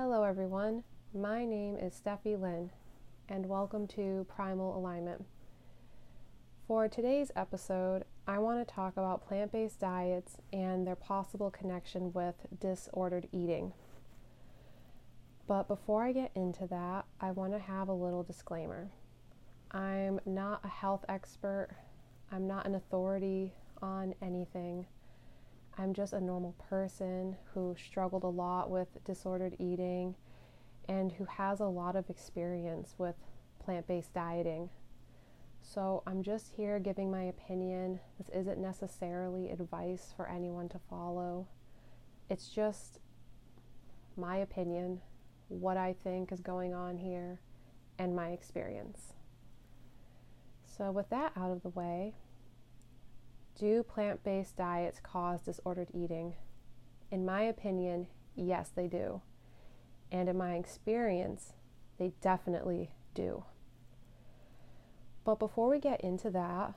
Hello everyone, my name is Steffi Lynn, and welcome to Primal Alignment. For today's episode, I want to talk about plant-based diets and their possible connection with disordered eating. But before I get into that, I want to have a little disclaimer. I'm not a health expert. I'm not an authority on anything. I'm just a normal person who struggled a lot with disordered eating and who has a lot of experience with plant-based dieting. So I'm just here giving my opinion. This isn't necessarily advice for anyone to follow. It's just my opinion, what I think is going on here, and my experience. So with that out of the way, do plant-based diets cause disordered eating? In my opinion, yes, they do. And in my experience, they definitely do. But before we get into that,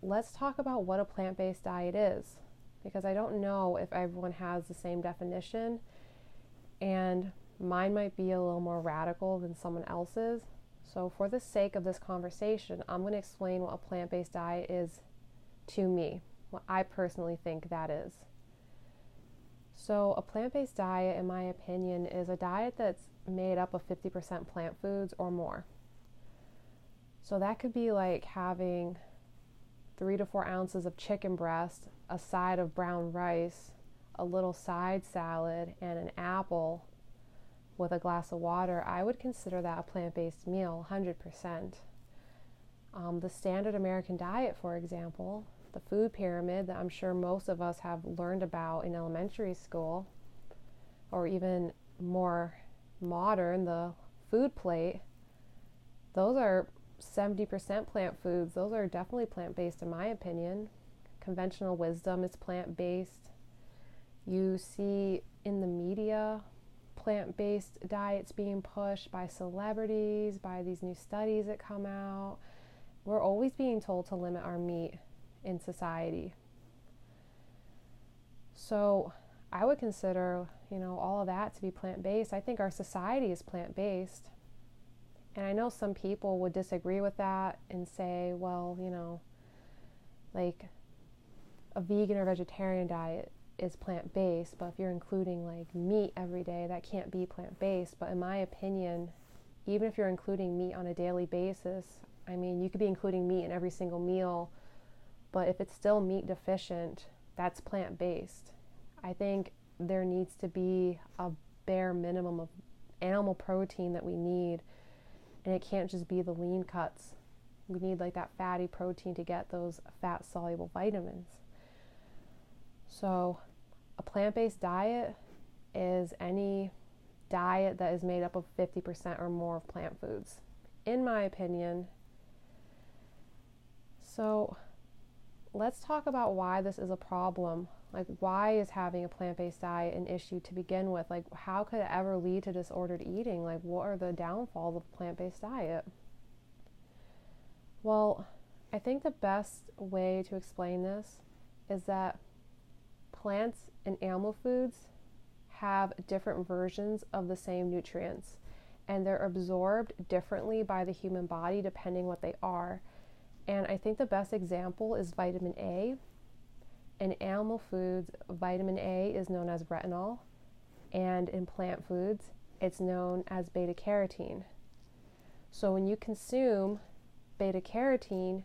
let's talk about what a plant-based diet is, because I don't know if everyone has the same definition, and mine might be a little more radical than someone else's. So for the sake of this conversation, I'm going to explain what a plant-based diet is to me, what I personally think that is. So a plant-based diet, in my opinion, is a diet that's made up of 50% plant foods or more. So that could be like having 3 to 4 ounces of chicken breast, a side of brown rice, a little side salad, and an apple with a glass of water. I would consider that a plant-based meal, 100%. The standard American diet, for example, the food pyramid that I'm sure most of us have learned about in elementary school, or even more modern, the food plate, those are 70% plant foods. Those are definitely plant-based in my opinion. Conventional wisdom is plant-based. You see in the media plant-based diets being pushed by celebrities, by these new studies that come out. We're always being told to limit our meat in society. So I would consider, all of that to be plant-based. I think our society is plant-based. And I know some people would disagree with that and say, well, like a vegan or vegetarian diet is plant-based, but if you're including like meat every day, that can't be plant-based. But in my opinion, even if you're including meat on a daily basis, you could be including meat in every single meal, but if it's still meat deficient, that's plant-based. I think there needs to be a bare minimum of animal protein that we need, and it can't just be the lean cuts. We need like that fatty protein to get those fat-soluble vitamins. So a plant-based diet is any diet that is made up of 50% or more of plant foods, in my opinion. So let's talk about why this is a problem. Like, why is having a plant-based diet an issue to begin with? Like, how could it ever lead to disordered eating? Like, what are the downfalls of a plant-based diet? Well, I think the best way to explain this is that plants and animal foods have different versions of the same nutrients, and they're absorbed differently by the human body depending what they are. And I think the best example is vitamin A. In animal foods, vitamin A is known as retinol, and in plant foods, it's known as beta-carotene. So when you consume beta-carotene,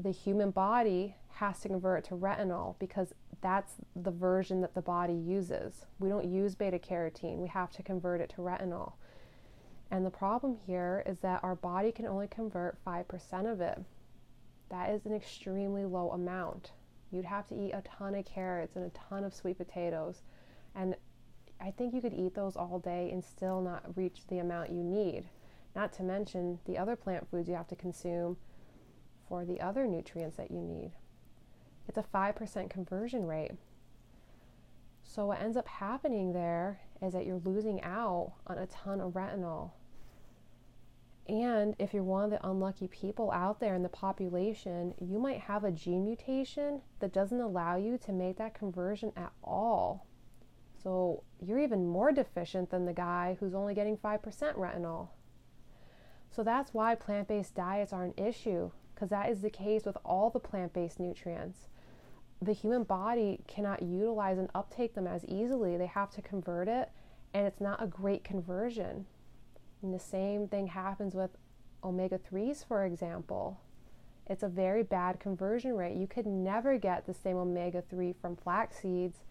the human body has to convert it to retinol because that's the version that the body uses. We don't use beta-carotene. We have to convert it to retinol. And the problem here is that our body can only convert 5% of it. That is an extremely low amount. You'd have to eat a ton of carrots and a ton of sweet potatoes. And I think you could eat those all day and still not reach the amount you need. Not to mention the other plant foods you have to consume for the other nutrients that you need. It's a 5% conversion rate. So what ends up happening there is that you're losing out on a ton of retinol. And if you're one of the unlucky people out there in the population, you might have a gene mutation that doesn't allow you to make that conversion at all. So you're even more deficient than the guy who's only getting 5% retinol. So that's why plant-based diets are an issue, because that is the case with all the plant-based nutrients. The human body cannot utilize and uptake them as easily. They have to convert it, and it's not a great conversion. And the same thing happens with omega-3s, for example. It's a very bad conversion rate. You could never get the same omega-3 from flax seeds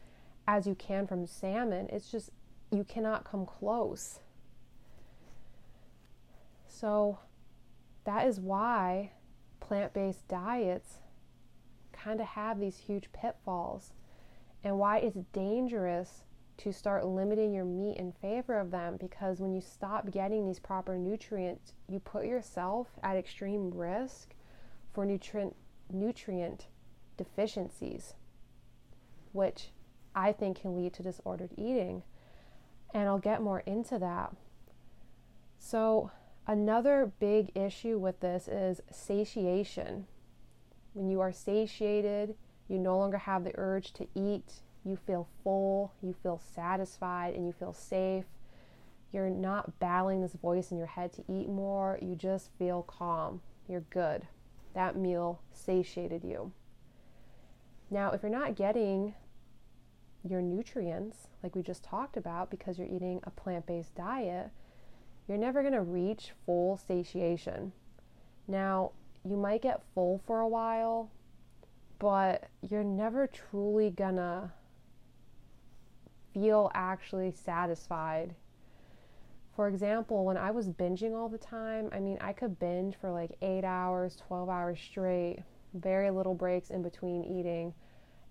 as you can from salmon. It's just, you cannot come close. So that is why plant-based diets kind of have these huge pitfalls, and why it's dangerous to start limiting your meat in favor of them, because when you stop getting these proper nutrients, you put yourself at extreme risk for nutrient deficiencies, which I think can lead to disordered eating. And I'll get more into that. So another big issue with this is satiation. When you are satiated, you no longer have the urge to eat. You feel full, you feel satisfied, and you feel safe. You're not battling this voice in your head to eat more. You just feel calm. You're good. That meal satiated you. Now, if you're not getting your nutrients, like we just talked about, because you're eating a plant-based diet, you're never going to reach full satiation. Now, you might get full for a while, but you're never truly gonna feel actually satisfied. For example, when I was binging all the time, I mean, I could binge for like 8 hours, 12 hours straight, very little breaks in between eating.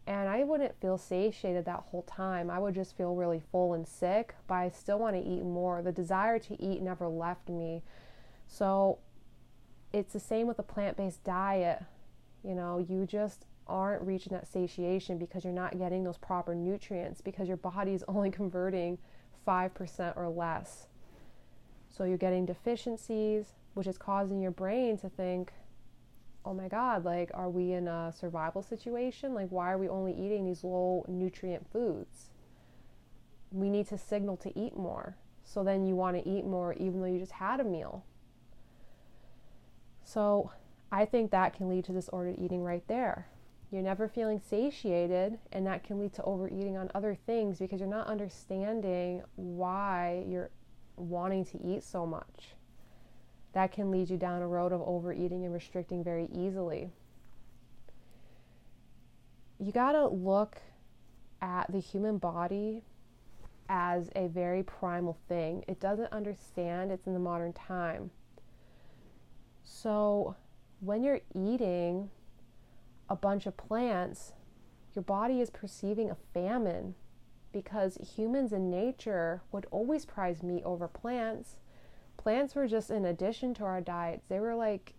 And I wouldn't feel satiated that whole time. I would just feel really full and sick, but I still want to eat more. The desire to eat never left me. So it's the same with a plant-based diet. You know, you just aren't reaching that satiation because you're not getting those proper nutrients, because your body is only converting 5% or less. So you're getting deficiencies, which is causing your brain to think, oh my God, like, are we in a survival situation? Like, why are we only eating these low nutrient foods? We need to signal to eat more. So then you want to eat more even though you just had a meal. So I think that can lead to disordered eating right there. You're never feeling satiated, and that can lead to overeating on other things because you're not understanding why you're wanting to eat so much. That can lead you down a road of overeating and restricting very easily. You gotta look at the human body as a very primal thing. It doesn't understand it's in the modern time. So when you're eating a bunch of plants, your body is perceiving a famine, because humans in nature would always prize meat over plants. Plants were just an addition to our diets. They were like,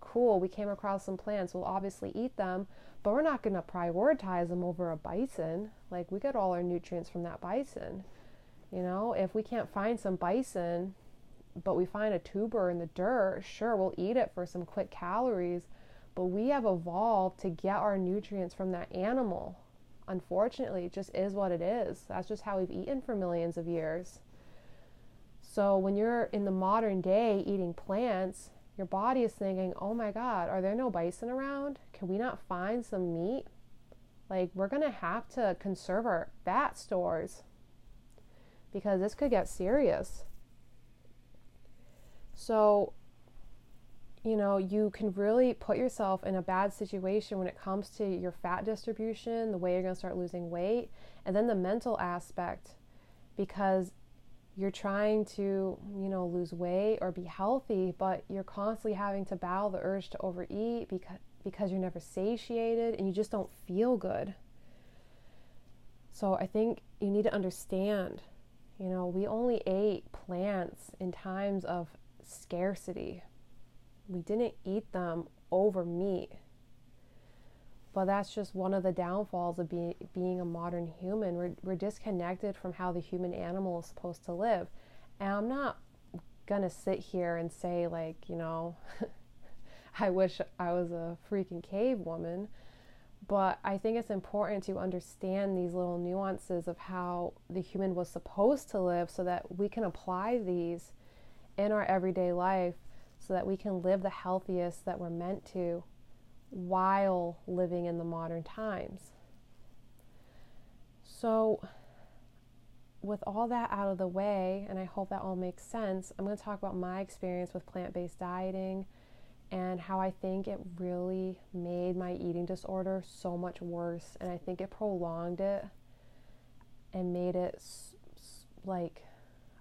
cool, we came across some plants, we'll obviously eat them, but we're not going to prioritize them over a bison. Like, we get all our nutrients from that bison. You know, if we can't find some bison, but we find a tuber in the dirt, sure, we'll eat it for some quick calories, but we have evolved to get our nutrients from that animal. Unfortunately, it just is what it is. That's just how we've eaten for millions of years. So when you're in the modern day eating plants, your body is thinking, oh my God, are there no bison around? Can we not find some meat? Like, we're going to have to conserve our fat stores because this could get serious. So, you know, you can really put yourself in a bad situation when it comes to your fat distribution, the way you're going to start losing weight, and then the mental aspect, because you're trying to, you know, lose weight or be healthy, but you're constantly having to battle the urge to overeat because you're never satiated and you just don't feel good. So I think you need to understand, you know, we only ate plants in times of scarcity. We didn't eat them over meat. But that's just one of the downfalls of being a modern human. We're disconnected from how the human animal is supposed to live. And I'm not gonna sit here and say, like, you know, I wish I was a freaking cave woman, But I think it's important to understand these little nuances of how the human was supposed to live so that we can apply these in our everyday life so that we can live the healthiest that we're meant to while living in the modern times. So with all that out of the way, and I hope that all makes sense, I'm going to talk about my experience with plant-based dieting and how I think it really made my eating disorder so much worse. And I think it prolonged it and made it like,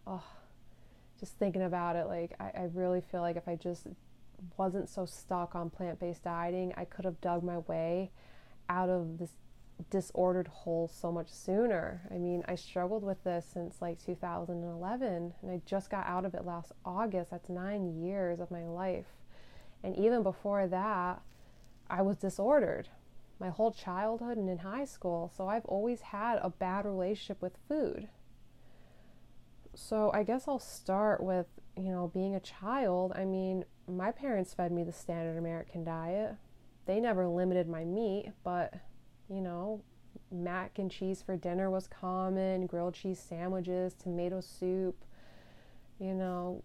oh, just thinking about it, like I really feel like if I just wasn't so stuck on plant-based dieting, I could have dug my way out of this disordered hole so much sooner. I mean, I struggled with this since like 2011, and I just got out of it last August. That's 9 years of my life. And even before that, I was disordered my whole childhood and in high school. So I've always had a bad relationship with food. So I guess I'll start with, you know, being a child. I mean, my parents fed me the standard American diet. They never limited my meat, but you know, mac and cheese for dinner was common, grilled cheese sandwiches, tomato soup. You know,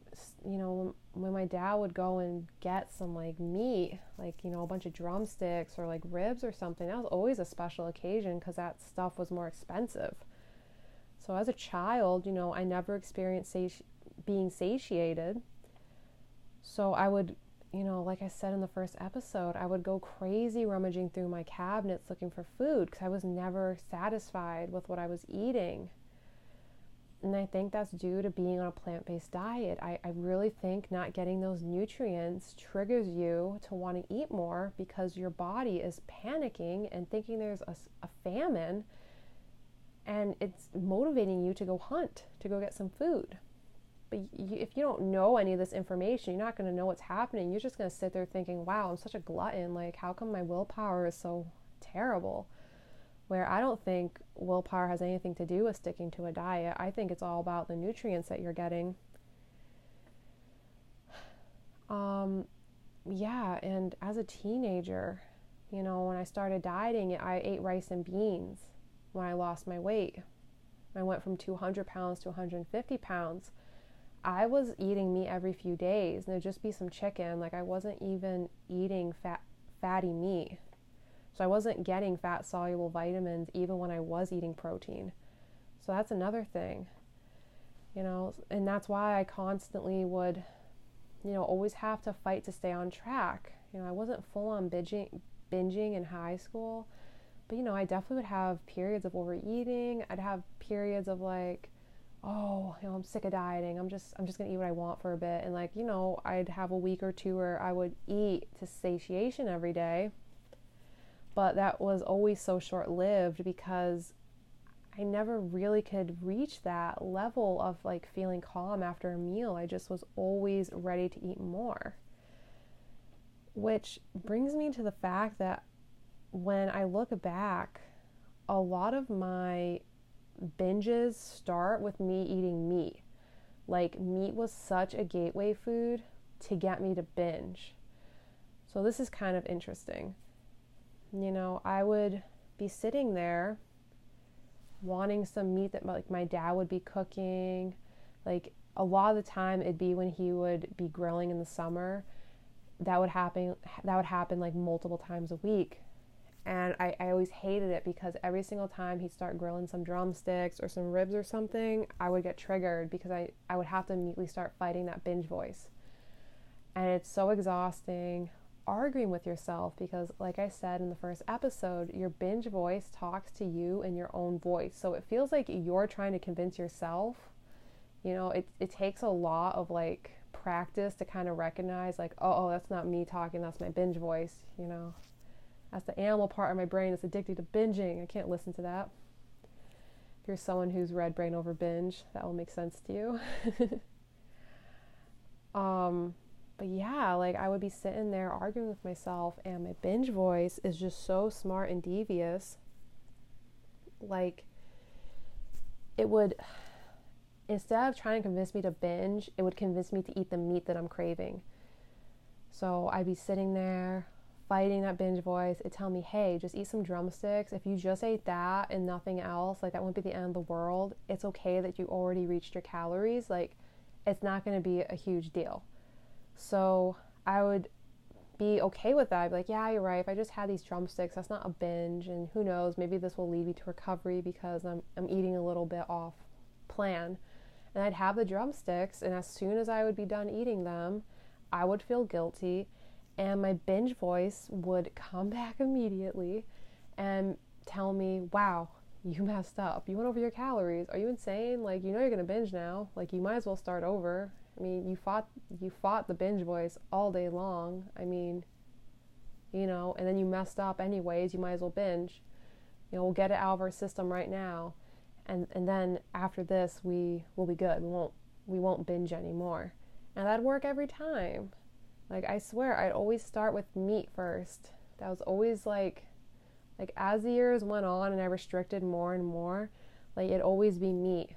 when my dad would go and get some like meat, like, you know, a bunch of drumsticks or like ribs or something, that was always a special occasion because that stuff was more expensive. So as a child, you know, I never experienced being satiated. So I would, you know, like I said in the first episode, I would go crazy rummaging through my cabinets looking for food because I was never satisfied with what I was eating. And I think that's due to being on a plant-based diet. I really think not getting those nutrients triggers you to want to eat more because your body is panicking and thinking there's a famine, and it's motivating you to go hunt, to go get some food. But if you don't know any of this information, you're not going to know what's happening. You're just going to sit there thinking, wow, I'm such a glutton. Like, how come my willpower is so terrible? Where I don't think willpower has anything to do with sticking to a diet. I think it's all about the nutrients that you're getting. Yeah, and as a teenager, you know, when I started dieting, I ate rice and beans when I lost my weight. I went from 200 pounds to 150 pounds. I was eating meat every few days, and there'd just be some chicken. Like, I wasn't even eating fatty meat. So I wasn't getting fat-soluble vitamins even when I was eating protein. So that's another thing, you know, and that's why I constantly would, you know, always have to fight to stay on track. You know, I wasn't full-on binging in high school, but, you know, I definitely would have periods of overeating. I'd have periods of like, oh, you know, I'm sick of dieting. I'm just going to eat what I want for a bit. And like, you know, I'd have a week or two where I would eat to satiation every day. But that was always so short-lived because I never really could reach that level of like feeling calm after a meal. I just was always ready to eat more. Which brings me to the fact that when I look back, a lot of my binges start with me eating meat. Like, meat was such a gateway food to get me to binge. So this is kind of interesting. You know, I would be sitting there wanting some meat that like my dad would be cooking. Like, a lot of the time it'd be when he would be grilling in the summer. That would happen like multiple times a week. And I always hated it because every single time he'd start grilling some drumsticks or some ribs or something, I would get triggered because I would have to immediately start fighting that binge voice. And it's so exhausting. Arguing with yourself because, like I said in the first episode, your binge voice talks to you in your own voice. So it feels like you're trying to convince yourself. You know, it takes a lot of like practice to kind of recognize like, oh, that's not me talking, that's my binge voice. You know, that's the animal part of my brain that's addicted to binging. I can't listen to that. If you're someone who's read Brain Over Binge, that will make sense to you. But yeah, like I would be sitting there arguing with myself, and my binge voice is just so smart and devious. Like, it would, instead of trying to convince me to binge, it would convince me to eat the meat that I'm craving. So I'd be sitting there fighting that binge voice. It tell me, hey, just eat some drumsticks. If you just ate that and nothing else, like, that won't be the end of the world. It's okay that you already reached your calories. Like, it's not going to be a huge deal. So I would be okay with that. I'd be like, yeah, you're right. If I just had these drumsticks, that's not a binge. And who knows, maybe this will lead me to recovery because I'm eating a little bit off plan. And I'd have the drumsticks, and as soon as I would be done eating them, I would feel guilty, and my binge voice would come back immediately and tell me, wow, you messed up. You went over your calories. Are you insane? Like, you know you're gonna binge now. Like, you might as well start over. I mean, you fought the binge voice all day long. I mean, you know, and then you messed up anyways. You might as well binge. You know, we'll get it out of our system right now, and then after this we will be good. We won't binge anymore. And that'd work every time. Like, I swear, I'd always start with meat first. That was always like as the years went on and I restricted more and more, like, it'd always be meat.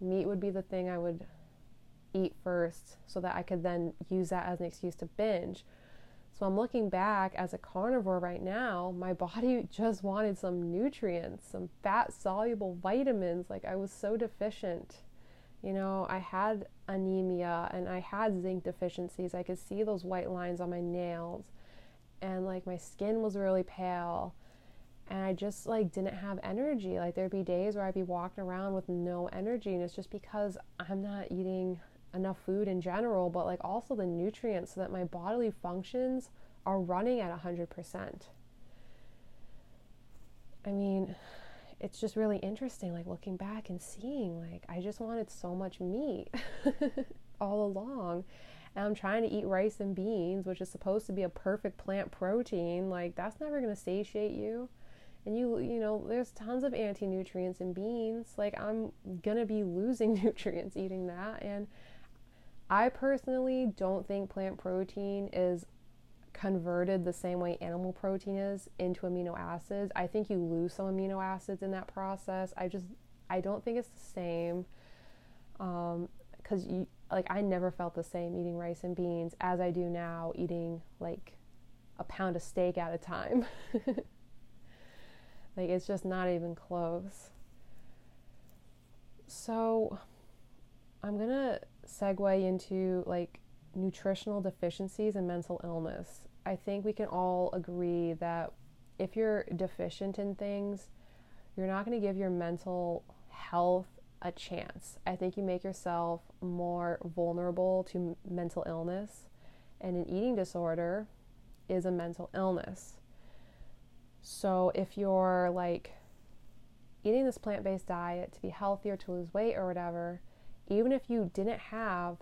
Meat would be the thing I would eat first so that I could then use that as an excuse to binge. So I'm looking back as a carnivore right now, my body just wanted some nutrients, some fat-soluble vitamins. Like, I was so deficient. You know, I had anemia and I had zinc deficiencies. I could see those white lines on my nails, and like, my skin was really pale, and I just like didn't have energy. Like, there'd be days where I'd be walking around with no energy, and it's just because I'm not eating enough food in general, but like also the nutrients so that my bodily functions are running at 100%. I mean, it's just really interesting, like, looking back and seeing, like, I just wanted so much meat all along. And I'm trying to eat rice and beans, which is supposed to be a perfect plant protein. Like, that's never going to satiate you. And you know, there's tons of anti-nutrients in beans. Like, I'm going to be losing nutrients eating that. And I personally don't think plant protein is converted the same way animal protein is into amino acids. I think you lose some amino acids in that process. I don't think it's the same, because I never felt the same eating rice and beans as I do now eating like a pound of steak at a time. Like, it's just not even close. So I'm gonna segue into like nutritional deficiencies and mental illness. I think we can all agree that if you're deficient in things, you're not going to give your mental health a chance. I think you make yourself more vulnerable to mental illness, and an eating disorder is a mental illness. So if you're like eating this plant-based diet to be healthier, to lose weight or whatever, even if you didn't have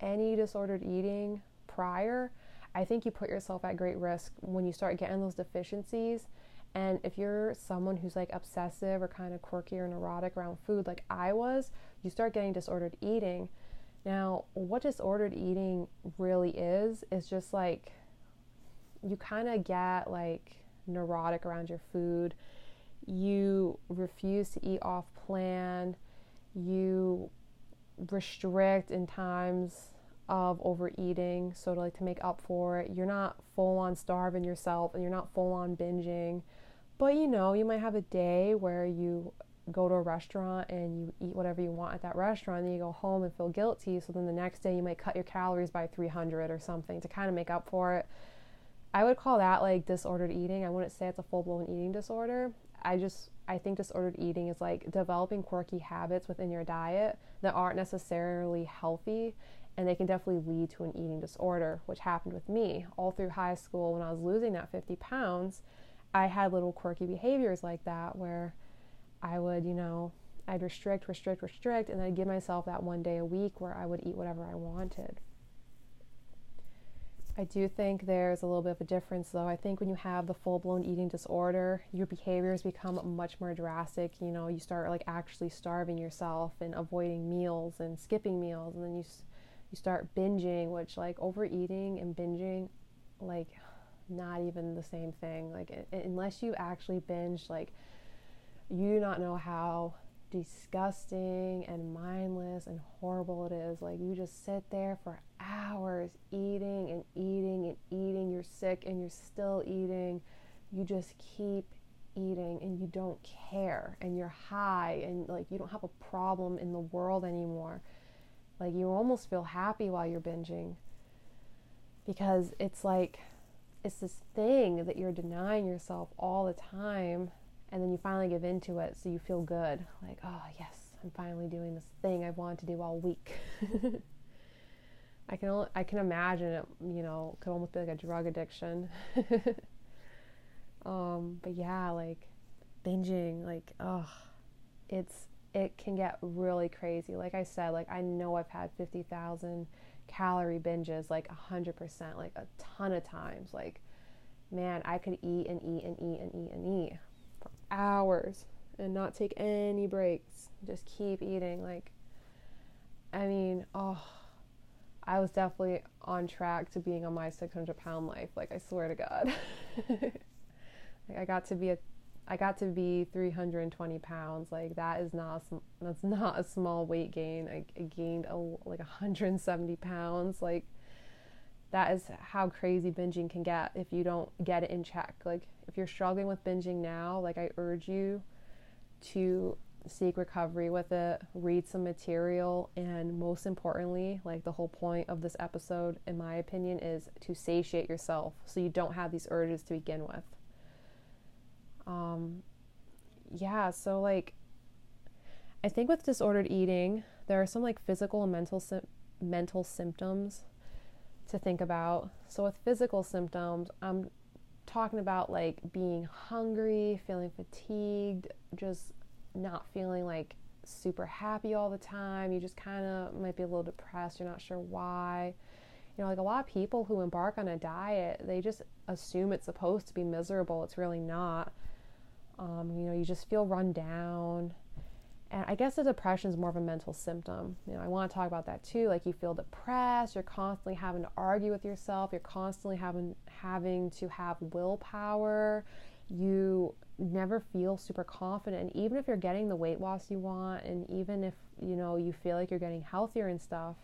any disordered eating prior, I think you put yourself at great risk when you start getting those deficiencies. And if you're someone who's like obsessive or kind of quirky or neurotic around food, like I was, you start getting disordered eating. Now, what disordered eating really is just like, you kind of get like neurotic around your food. You refuse to eat off plan. You restrict in times of overeating, so to make up for it. You're not full on starving yourself, and you're not full on binging, but you know, you might have a day where you go to a restaurant and you eat whatever you want at that restaurant, and then you go home and feel guilty. So then the next day you might cut your calories by 300 or something to kind of make up for it. I would call that like disordered eating. I wouldn't say it's a full-blown eating disorder. I think disordered eating is like developing quirky habits within your diet that aren't necessarily healthy, and they can definitely lead to an eating disorder, which happened with me all through high school. When I was losing that 50 pounds, I had little quirky behaviors like that where I would, you know, I'd restrict, and I'd give myself that one day a week where I would eat whatever I wanted. I do think there's a little bit of a difference though. I think when you have the full-blown eating disorder, your behaviors become much more drastic. You know, you start like actually starving yourself and avoiding meals and skipping meals, and then you start binging, which like overeating and binging, like not even the same thing. Like unless you actually binge, like you do not know how disgusting and mindless and horrible it is. Like, you just sit there for hours eating and eating and eating. You're sick and you're still eating. You just keep eating and you don't care, and you're high, and like you don't have a problem in the world anymore. Like, you almost feel happy while you're binging, because it's like, it's this thing that you're denying yourself all the time, and then you finally give into it, so you feel good. Like, oh yes, I'm finally doing this thing I've wanted to do all week. I can imagine it, you know, could almost be like a drug addiction. But yeah, like binging, like, oh, it can get really crazy. Like I said, like, I know I've had 50,000 calorie binges, like 100%, like a ton of times. Like, man, I could eat and eat and eat and eat and eat for hours and not take any breaks. Just keep eating. Like, I mean, oh, I was definitely on track to being on my 600-pound life. Like, I swear to God. Like, I got to be 320 pounds. Like, that's not a small weight gain. I gained like 170 pounds. Like, that is how crazy binging can get if you don't get it in check. Like, if you're struggling with binging now, like, I urge you to seek recovery with it, read some material, and most importantly, like, the whole point of this episode, in my opinion, is to satiate yourself so you don't have these urges to begin with. Yeah, so like, I think with disordered eating, there are some like physical and mental symptoms to think about. So with physical symptoms, I'm talking about like being hungry, feeling fatigued, just not feeling like super happy all the time. You just kind of might be a little depressed. You're not sure why. You know, like, a lot of people who embark on a diet, they just assume it's supposed to be miserable. It's really not. You know, you just feel run down. And I guess the depression is more of a mental symptom. You know, I want to talk about that too. Like, you feel depressed, you're constantly having to argue with yourself, you're constantly having to have willpower, you never feel super confident. And even if you're getting the weight loss you want, and even if, you know, you feel like you're getting healthier and stuff,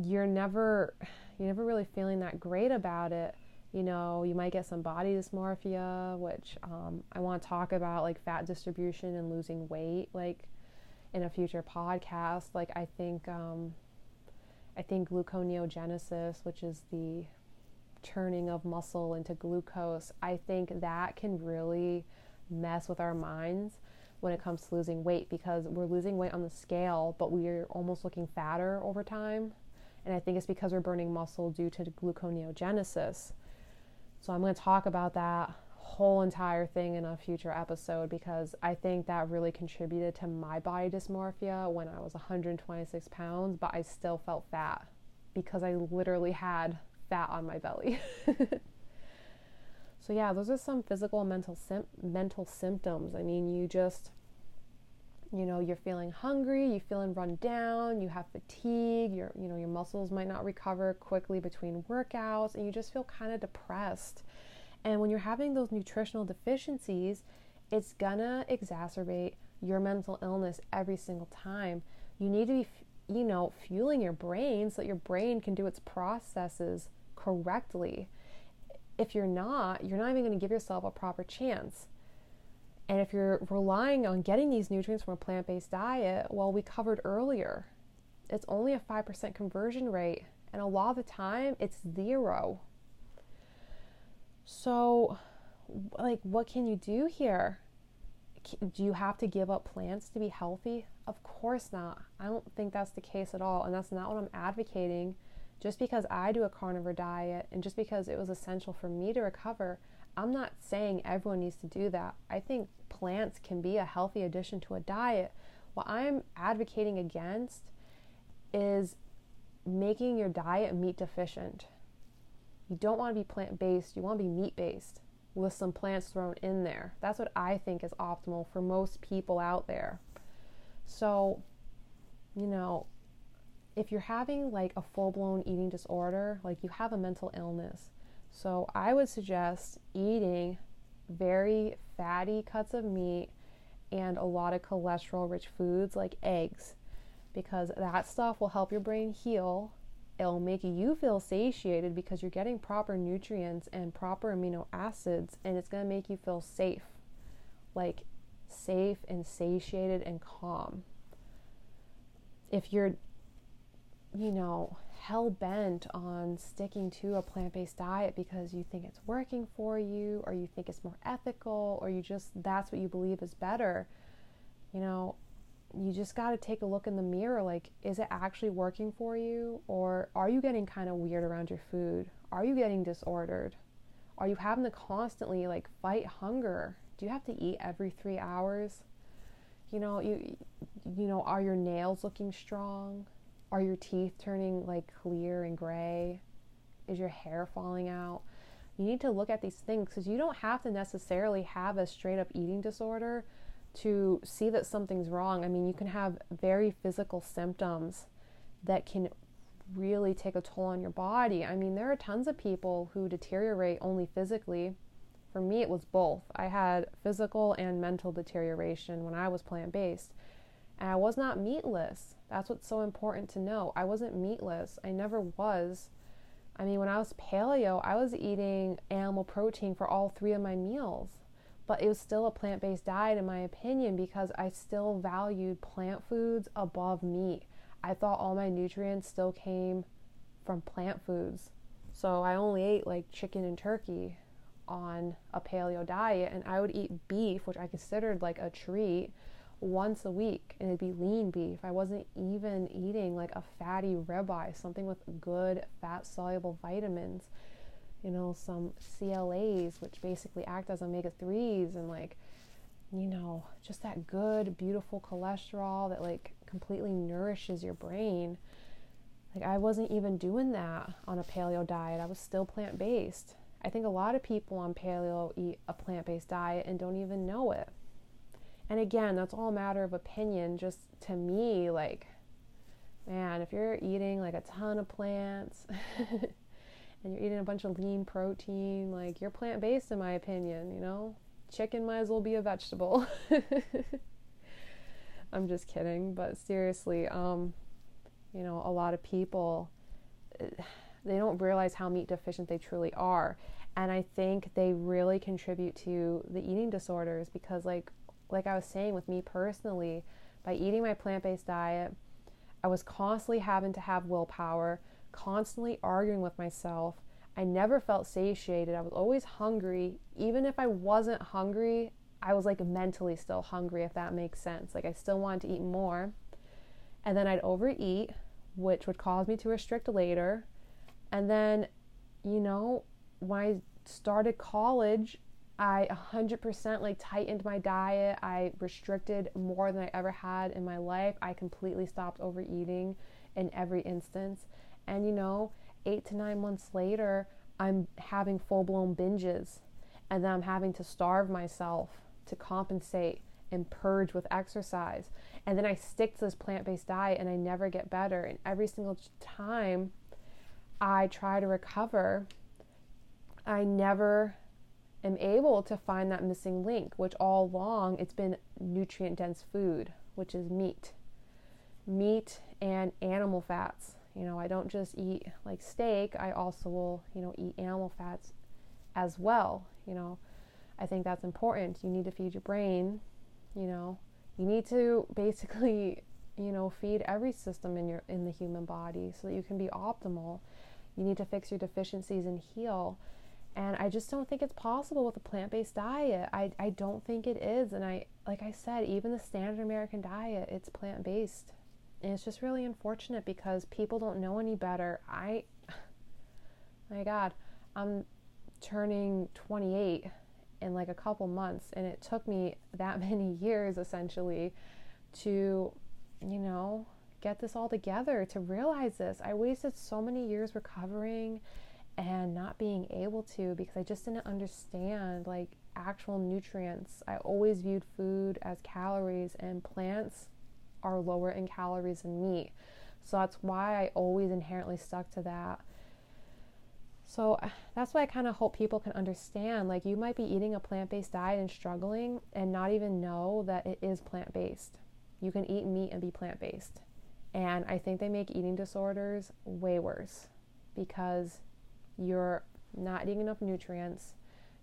you're never really feeling that great about it. You know, you might get some body dysmorphia, which I want to talk about, like, fat distribution and losing weight, like, in a future podcast. Like, I think gluconeogenesis, which is the turning of muscle into glucose, I think that can really mess with our minds when it comes to losing weight, because we're losing weight on the scale, but we're almost looking fatter over time. And I think it's because we're burning muscle due to gluconeogenesis. So I'm going to talk about that whole entire thing in a future episode, because I think that really contributed to my body dysmorphia when I was 126 pounds, but I still felt fat because I literally had fat on my belly. So yeah, those are some physical and mental symptoms. I mean, you just, you know, you're feeling hungry, you're feeling run down, you have fatigue, your muscles might not recover quickly between workouts, and you just feel kind of depressed. And when you're having those nutritional deficiencies, it's gonna exacerbate your mental illness every single time. You need to be, you know, fueling your brain so that your brain can do its processes correctly. If you're not even going to give yourself a proper chance. And if you're relying on getting these nutrients from a plant-based diet, well, we covered earlier, it's only a 5% conversion rate. And a lot of the time it's 0. So, like, what can you do here? Do you have to give up plants to be healthy? Of course not. I don't think that's the case at all. And that's not what I'm advocating. Just because I do a carnivore diet and just because it was essential for me to recover, I'm not saying everyone needs to do that. I think plants can be a healthy addition to a diet. What I'm advocating against is making your diet meat deficient. You don't want to be plant-based, you want to be meat-based with some plants thrown in there. That's what I think is optimal for most people out there. So, you know, if you're having like a full-blown eating disorder, like you have a mental illness, so I would suggest eating very fatty cuts of meat and a lot of cholesterol-rich foods like eggs, because that stuff will help your brain heal. It'll make you feel satiated because you're getting proper nutrients and proper amino acids, and it's going to make you feel safe, like safe and satiated and calm. If you're, you know, hell-bent on sticking to a plant-based diet because you think it's working for you, or you think it's more ethical, or you just, that's what you believe is better, you know, you just got to take a look in the mirror, like, is it actually working for you? Or are you getting kind of weird around your food? Are you getting disordered? Are you having to constantly, like, fight hunger? Do you have to eat every 3 hours? You know, you know, are your nails looking strong? Are your teeth turning, like, clear and gray? Is your hair falling out? You need to look at these things, because you don't have to necessarily have a straight up eating disorder to see that something's wrong. I mean, you can have very physical symptoms that can really take a toll on your body. I mean, there are tons of people who deteriorate only physically. For me, it was both. I had physical and mental deterioration when I was plant-based, and I was not meatless. That's what's so important to know. I wasn't meatless. I never was. I mean, when I was paleo, I was eating animal protein for all 3 of my meals. But it was still a plant-based diet, in my opinion, because I still valued plant foods above meat. I thought all my nutrients still came from plant foods. So I only ate, like, chicken and turkey on a paleo diet, and I would eat beef, which I considered like a treat, once a week, and it'd be lean beef. I wasn't even eating like a fatty ribeye, something with good fat-soluble vitamins. You know, some CLAs, which basically act as omega-3s, and, like, you know, just that good, beautiful cholesterol that, like, completely nourishes your brain. Like, I wasn't even doing that on a paleo diet. I was still plant-based. I think a lot of people on paleo eat a plant-based diet and don't even know it. And again, that's all a matter of opinion. Just to me, like, man, if you're eating, like, a ton of plants and you're eating a bunch of lean protein, like, you're plant-based, in my opinion, you know? Chicken might as well be a vegetable. I'm just kidding, but seriously, you know, a lot of people, they don't realize how meat deficient they truly are, and I think they really contribute to the eating disorders, because, like I was saying, with me personally, by eating my plant-based diet, I was constantly having to have willpower, constantly arguing with myself. I never felt satiated. I was always hungry. Even if I wasn't hungry, I was, like, mentally still hungry, if that makes sense. Like, I still wanted to eat more, and then I'd overeat, which would cause me to restrict later. And then, you know, when I started college, I 100% like tightened my diet. I restricted more than I ever had in my life. I completely stopped overeating in every instance. And, you know, 8 to 9 months later, I'm having full-blown binges, and then I'm having to starve myself to compensate and purge with exercise. And then I stick to this plant-based diet and I never get better. And every single time I try to recover, I never am able to find that missing link, which all along it's been nutrient-dense food, which is meat. Meat and animal fats. You know, I don't just eat, like, steak. I also will, you know, eat animal fats as well. You know, I think that's important. You need to feed your brain, you know. You need to basically, you know, feed every system in the human body so that you can be optimal. You need to fix your deficiencies and heal. And I just don't think it's possible with a plant-based diet. I don't think it is. And I, like I said, even the standard American diet, it's plant-based. And it's just really unfortunate because people don't know any better. My God, I'm turning 28 in, like, a couple months, and it took me that many years essentially to, you know, get this all together, to realize this. I wasted so many years recovering and not being able to, because I just didn't understand, like, actual nutrients. I always viewed food as calories, and plants are lower in calories than meat. So that's why I always inherently stuck to that. So that's why I kind of hope people can understand, like, you might be eating a plant-based diet and struggling and not even know that it is plant-based. You can eat meat and be plant-based. And I think they make eating disorders way worse because you're not eating enough nutrients,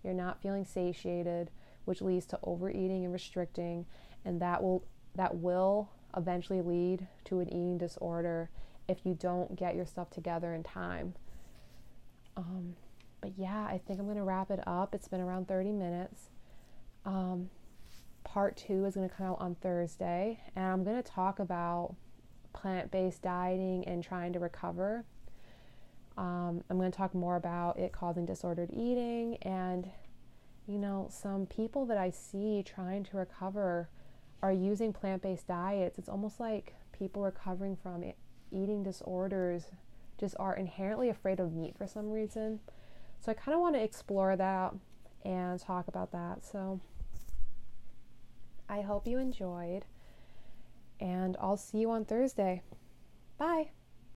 you're not feeling satiated, which leads to overeating and restricting, and that will eventually lead to an eating disorder if you don't get your stuff together in time. But yeah, I think I'm going to wrap it up. It's been around 30 minutes. Part 2 is going to come out on Thursday, and I'm going to talk about plant-based dieting and trying to recover. I'm going to talk more about it causing disordered eating, and, you know, some people that I see trying to recover are using plant-based diets. It's almost like people recovering from eating disorders just are inherently afraid of meat for some reason. So I kind of want to explore that and talk about that. So I hope you enjoyed, and I'll see you on Thursday. Bye.